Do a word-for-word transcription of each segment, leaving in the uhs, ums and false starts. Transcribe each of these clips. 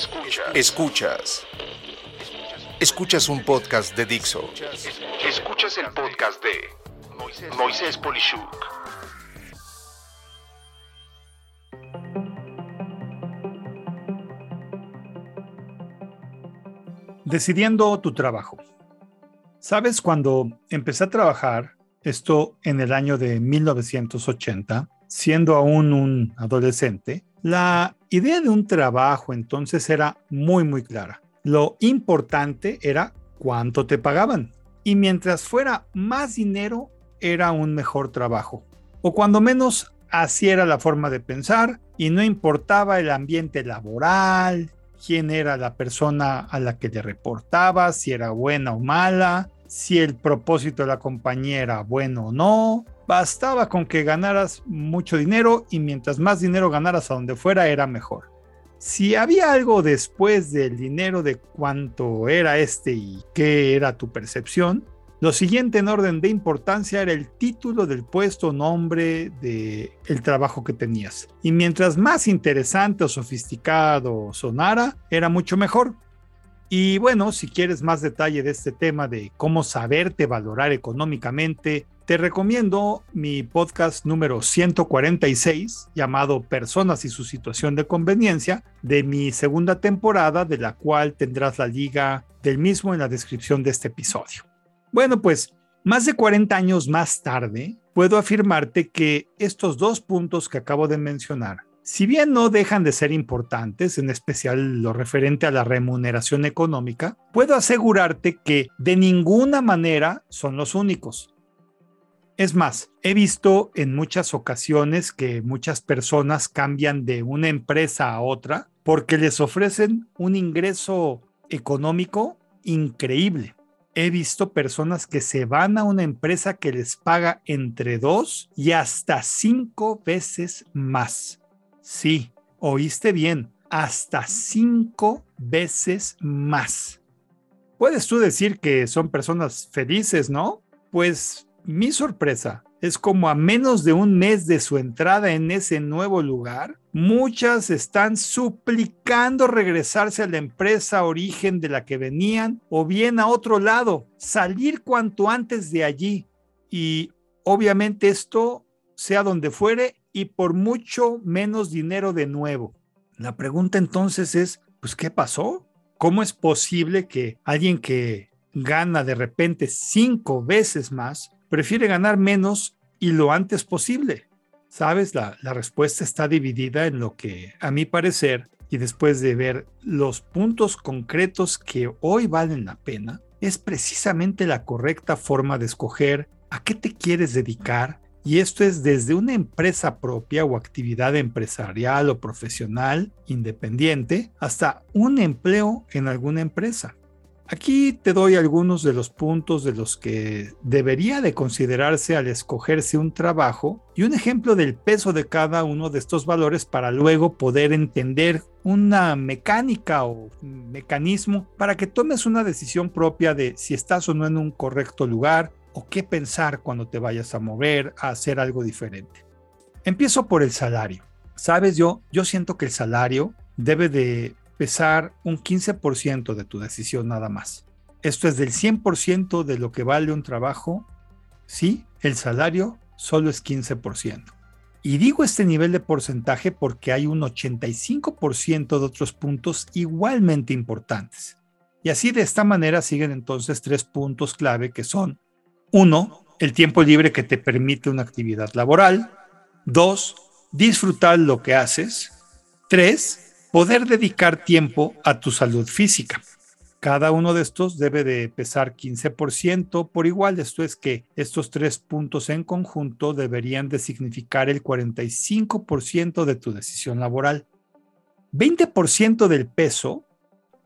Escuchas. Escuchas. Escuchas un podcast de Dixo. Escuchas el podcast de Moisés Polishuk. Decidiendo tu trabajo. ¿Sabes? Cuando empecé a trabajar, esto en el año de mil novecientos ochenta, siendo aún un adolescente, la idea de un trabajo entonces era muy, muy clara. Lo importante era cuánto te pagaban. Y mientras fuera más dinero, era un mejor trabajo. O cuando menos, así era la forma de pensar y no importaba el ambiente laboral, quién era la persona a la que le reportaba, si era buena o mala, si el propósito de la compañía era bueno o no. Bastaba con que ganaras mucho dinero y mientras más dinero ganaras a donde fuera era mejor. Si había algo después del dinero de cuánto era este y qué era tu percepción, lo siguiente en orden de importancia era el título del puesto, nombre del trabajo que tenías. Y mientras más interesante o sofisticado sonara, era mucho mejor. Y bueno, si quieres más detalle de este tema de cómo saberte valorar económicamente, te recomiendo mi podcast número ciento cuarenta y seis, llamado Personas y su situación de conveniencia, de mi segunda temporada, de la cual tendrás la liga del mismo en la descripción de este episodio. Bueno, pues, más de cuarenta años más tarde, puedo afirmarte que estos dos puntos que acabo de mencionar, si bien no dejan de ser importantes, en especial lo referente a la remuneración económica, puedo asegurarte que de ninguna manera son los únicos. Es más, he visto en muchas ocasiones que muchas personas cambian de una empresa a otra porque les ofrecen un ingreso económico increíble. He visto personas que se van a una empresa que les paga entre dos y hasta cinco veces más. Sí, oíste bien, hasta cinco veces más. Puedes tú decir que son personas felices, ¿no? Pues mi sorpresa es como a menos de un mes de su entrada en ese nuevo lugar, muchas están suplicando regresarse a la empresa origen de la que venían o bien a otro lado, salir cuanto antes de allí. Y obviamente esto, sea donde fuere, y por mucho menos dinero de nuevo. La pregunta entonces es, pues, ¿qué pasó? ¿Cómo es posible que alguien que gana de repente cinco veces más prefiere ganar menos y lo antes posible? ¿Sabes? La, la respuesta está dividida en lo que, a mi parecer, y después de ver los puntos concretos que hoy valen la pena, es precisamente la correcta forma de escoger a qué te quieres dedicar. Y esto es desde una empresa propia o actividad empresarial o profesional independiente hasta un empleo en alguna empresa. Aquí te doy algunos de los puntos de los que debería de considerarse al escogerse un trabajo y un ejemplo del peso de cada uno de estos valores para luego poder entender una mecánica o mecanismo para que tomes una decisión propia de si estás o no en un correcto lugar, o qué pensar cuando te vayas a mover, a hacer algo diferente. Empiezo por el salario. Sabes, yo, yo siento que el salario debe de pesar un quince por ciento de tu decisión nada más. Esto es del cien por ciento de lo que vale un trabajo. Sí, el salario solo es quince por ciento. Y digo este nivel de porcentaje porque hay un ochenta y cinco por ciento de otros puntos igualmente importantes. Y así de esta manera siguen entonces tres puntos clave que son: uno, el tiempo libre que te permite una actividad laboral. Dos, disfrutar lo que haces. Tres, poder dedicar tiempo a tu salud física. Cada uno de estos debe de pesar quince por ciento por igual. Esto es que estos tres puntos en conjunto deberían de significar el cuarenta y cinco por ciento de tu decisión laboral. veinte por ciento del peso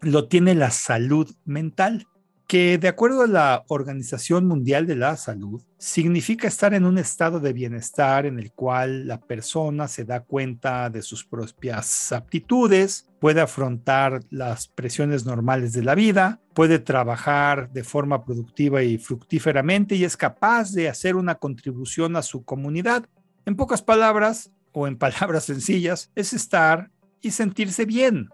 lo tiene la salud mental, que de acuerdo a la Organización Mundial de la Salud, significa estar en un estado de bienestar en el cual la persona se da cuenta de sus propias aptitudes, puede afrontar las presiones normales de la vida, puede trabajar de forma productiva y fructíferamente y es capaz de hacer una contribución a su comunidad. En pocas palabras, o en palabras sencillas, es estar y sentirse bien.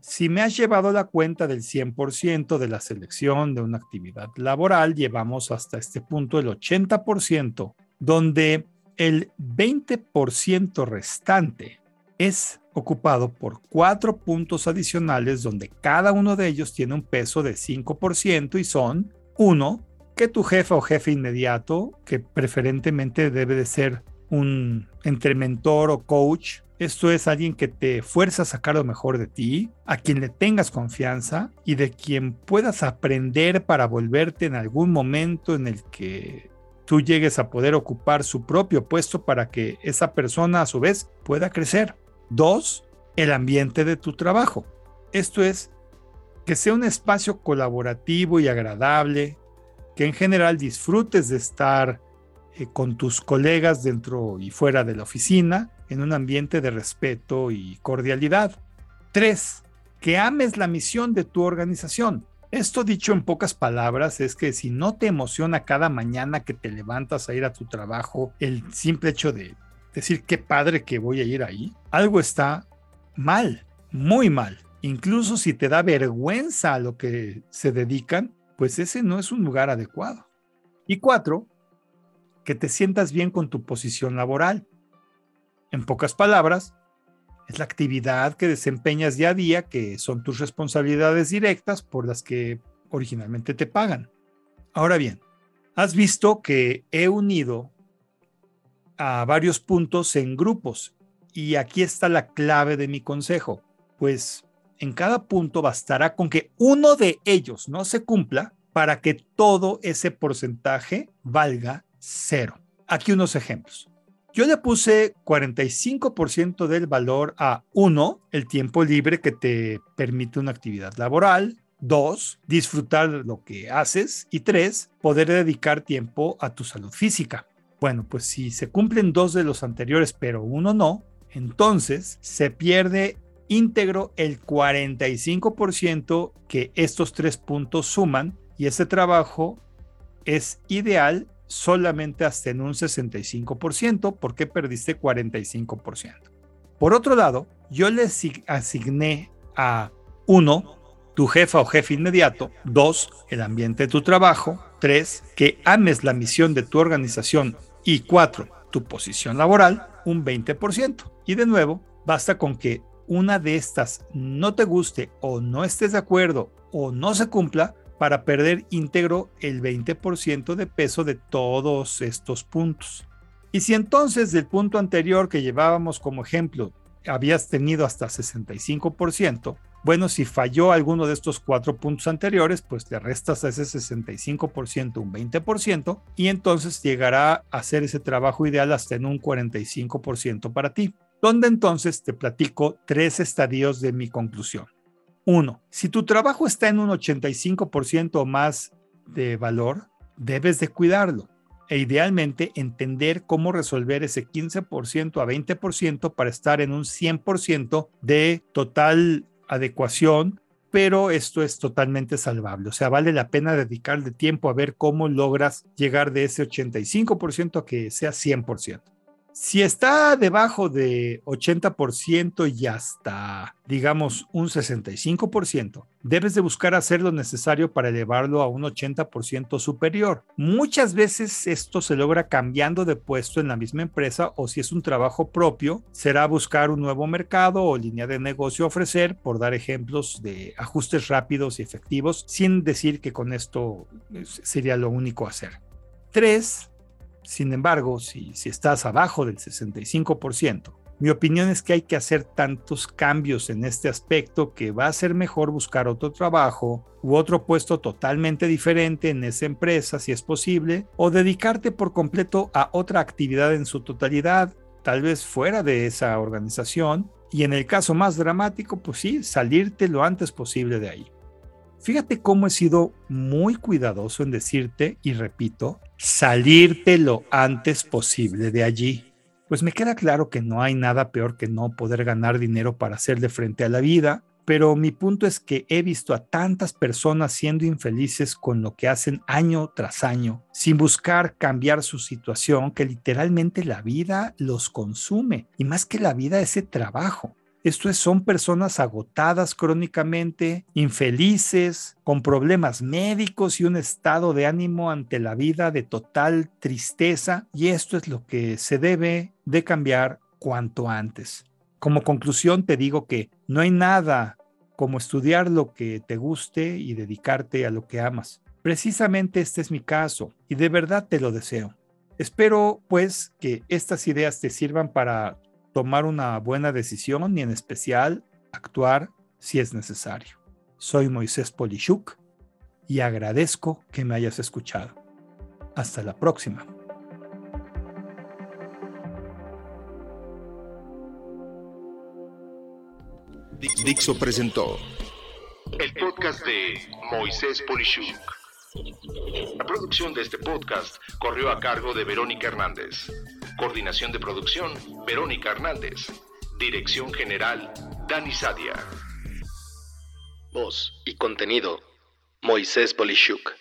Si me has llevado la cuenta del cien por ciento de la selección de una actividad laboral, llevamos hasta este punto el ochenta por ciento, donde el veinte por ciento restante es ocupado por cuatro puntos adicionales, donde cada uno de ellos tiene un peso de cinco por ciento y son: uno, que tu jefe o jefe inmediato, que preferentemente debe de ser un entre mentor o coach, esto es alguien que te fuerza a sacar lo mejor de ti, a quien le tengas confianza y de quien puedas aprender para volverte en algún momento en el que tú llegues a poder ocupar su propio puesto para que esa persona a su vez pueda crecer. Dos, el ambiente de tu trabajo. Esto es que sea un espacio colaborativo y agradable, que en general disfrutes de estar eh, con tus colegas dentro y fuera de la oficina, en un ambiente de respeto y cordialidad. Tres, que ames la misión de tu organización. Esto dicho en pocas palabras es que si no te emociona cada mañana que te levantas a ir a tu trabajo, el simple hecho de decir qué padre que voy a ir ahí, algo está mal, muy mal. Incluso si te da vergüenza a lo que se dedican, pues ese no es un lugar adecuado. Y cuatro, que te sientas bien con tu posición laboral. En pocas palabras, es la actividad que desempeñas día a día, que son tus responsabilidades directas por las que originalmente te pagan. Ahora bien, has visto que he unido a varios puntos en grupos y aquí está la clave de mi consejo. Pues en cada punto bastará con que uno de ellos no se cumpla para que todo ese porcentaje valga cero. Aquí unos ejemplos. Yo le puse cuarenta y cinco por ciento del valor a uno, el tiempo libre que te permite una actividad laboral, dos, disfrutar lo que haces y tres, poder dedicar tiempo a tu salud física. Bueno, pues si se cumplen dos de los anteriores, pero uno no, entonces se pierde íntegro el cuarenta y cinco por ciento que estos tres puntos suman y ese trabajo es ideal solamente hasta en un sesenta y cinco por ciento, porque perdiste cuarenta y cinco por ciento. Por otro lado, yo le asigné a uno, tu jefa o jefe inmediato, dos, el ambiente de tu trabajo, tres, que ames la misión de tu organización y cuatro, tu posición laboral, un veinte por ciento. Y de nuevo, basta con que una de estas no te guste o no estés de acuerdo o no se cumpla para perder íntegro el veinte por ciento de peso de todos estos puntos. Y si entonces del punto anterior que llevábamos como ejemplo habías tenido hasta sesenta y cinco por ciento, bueno, si falló alguno de estos cuatro puntos anteriores, pues te restas a ese sesenta y cinco por ciento un veinte por ciento y entonces llegará a ser ese trabajo ideal hasta en un cuarenta y cinco por ciento para ti, donde entonces te platico tres estadios de mi conclusión. Uno, si tu trabajo está en un ochenta y cinco por ciento o más de valor, debes de cuidarlo e idealmente entender cómo resolver ese quince por ciento a veinte por ciento para estar en un cien por ciento de total adecuación, pero esto es totalmente salvable. O sea, vale la pena dedicarle tiempo a ver cómo logras llegar de ese ochenta y cinco por ciento a que sea cien por ciento. Si está debajo de ochenta por ciento y hasta, digamos, un sesenta y cinco por ciento, debes de buscar hacer lo necesario para elevarlo a un ochenta por ciento superior. Muchas veces esto se logra cambiando de puesto en la misma empresa o si es un trabajo propio, será buscar un nuevo mercado o línea de negocio a ofrecer, por dar ejemplos de ajustes rápidos y efectivos, sin decir que con esto sería lo único a hacer. Tres, sin embargo, si, si estás abajo del sesenta y cinco por ciento, mi opinión es que hay que hacer tantos cambios en este aspecto que va a ser mejor buscar otro trabajo u otro puesto totalmente diferente en esa empresa, si es posible, o dedicarte por completo a otra actividad en su totalidad, tal vez fuera de esa organización, y en el caso más dramático, pues sí, salirte lo antes posible de ahí. Fíjate cómo he sido muy cuidadoso en decirte, y repito, salirte lo antes posible de allí. Pues me queda claro que no hay nada peor que no poder ganar dinero para hacerle frente a la vida, pero mi punto es que he visto a tantas personas siendo infelices con lo que hacen año tras año, sin buscar cambiar su situación, que literalmente la vida los consume, y más que la vida, ese trabajo. Esto es, son personas agotadas crónicamente, infelices, con problemas médicos y un estado de ánimo ante la vida de total tristeza, y esto es lo que se debe de cambiar cuanto antes. Como conclusión te digo que no hay nada como estudiar lo que te guste y dedicarte a lo que amas. Precisamente este es mi caso y de verdad te lo deseo. Espero pues que estas ideas te sirvan para tomar una buena decisión y en especial actuar si es necesario. Soy Moisés Polishuk y agradezco que me hayas escuchado. Hasta la próxima. Dixo presentó el podcast de Moisés Polishuk. La producción de este podcast corrió a cargo de Verónica Hernández. Coordinación de producción, Verónica Hernández. Dirección general, Dani Sadia. Voz y contenido, Moisés Polishuk.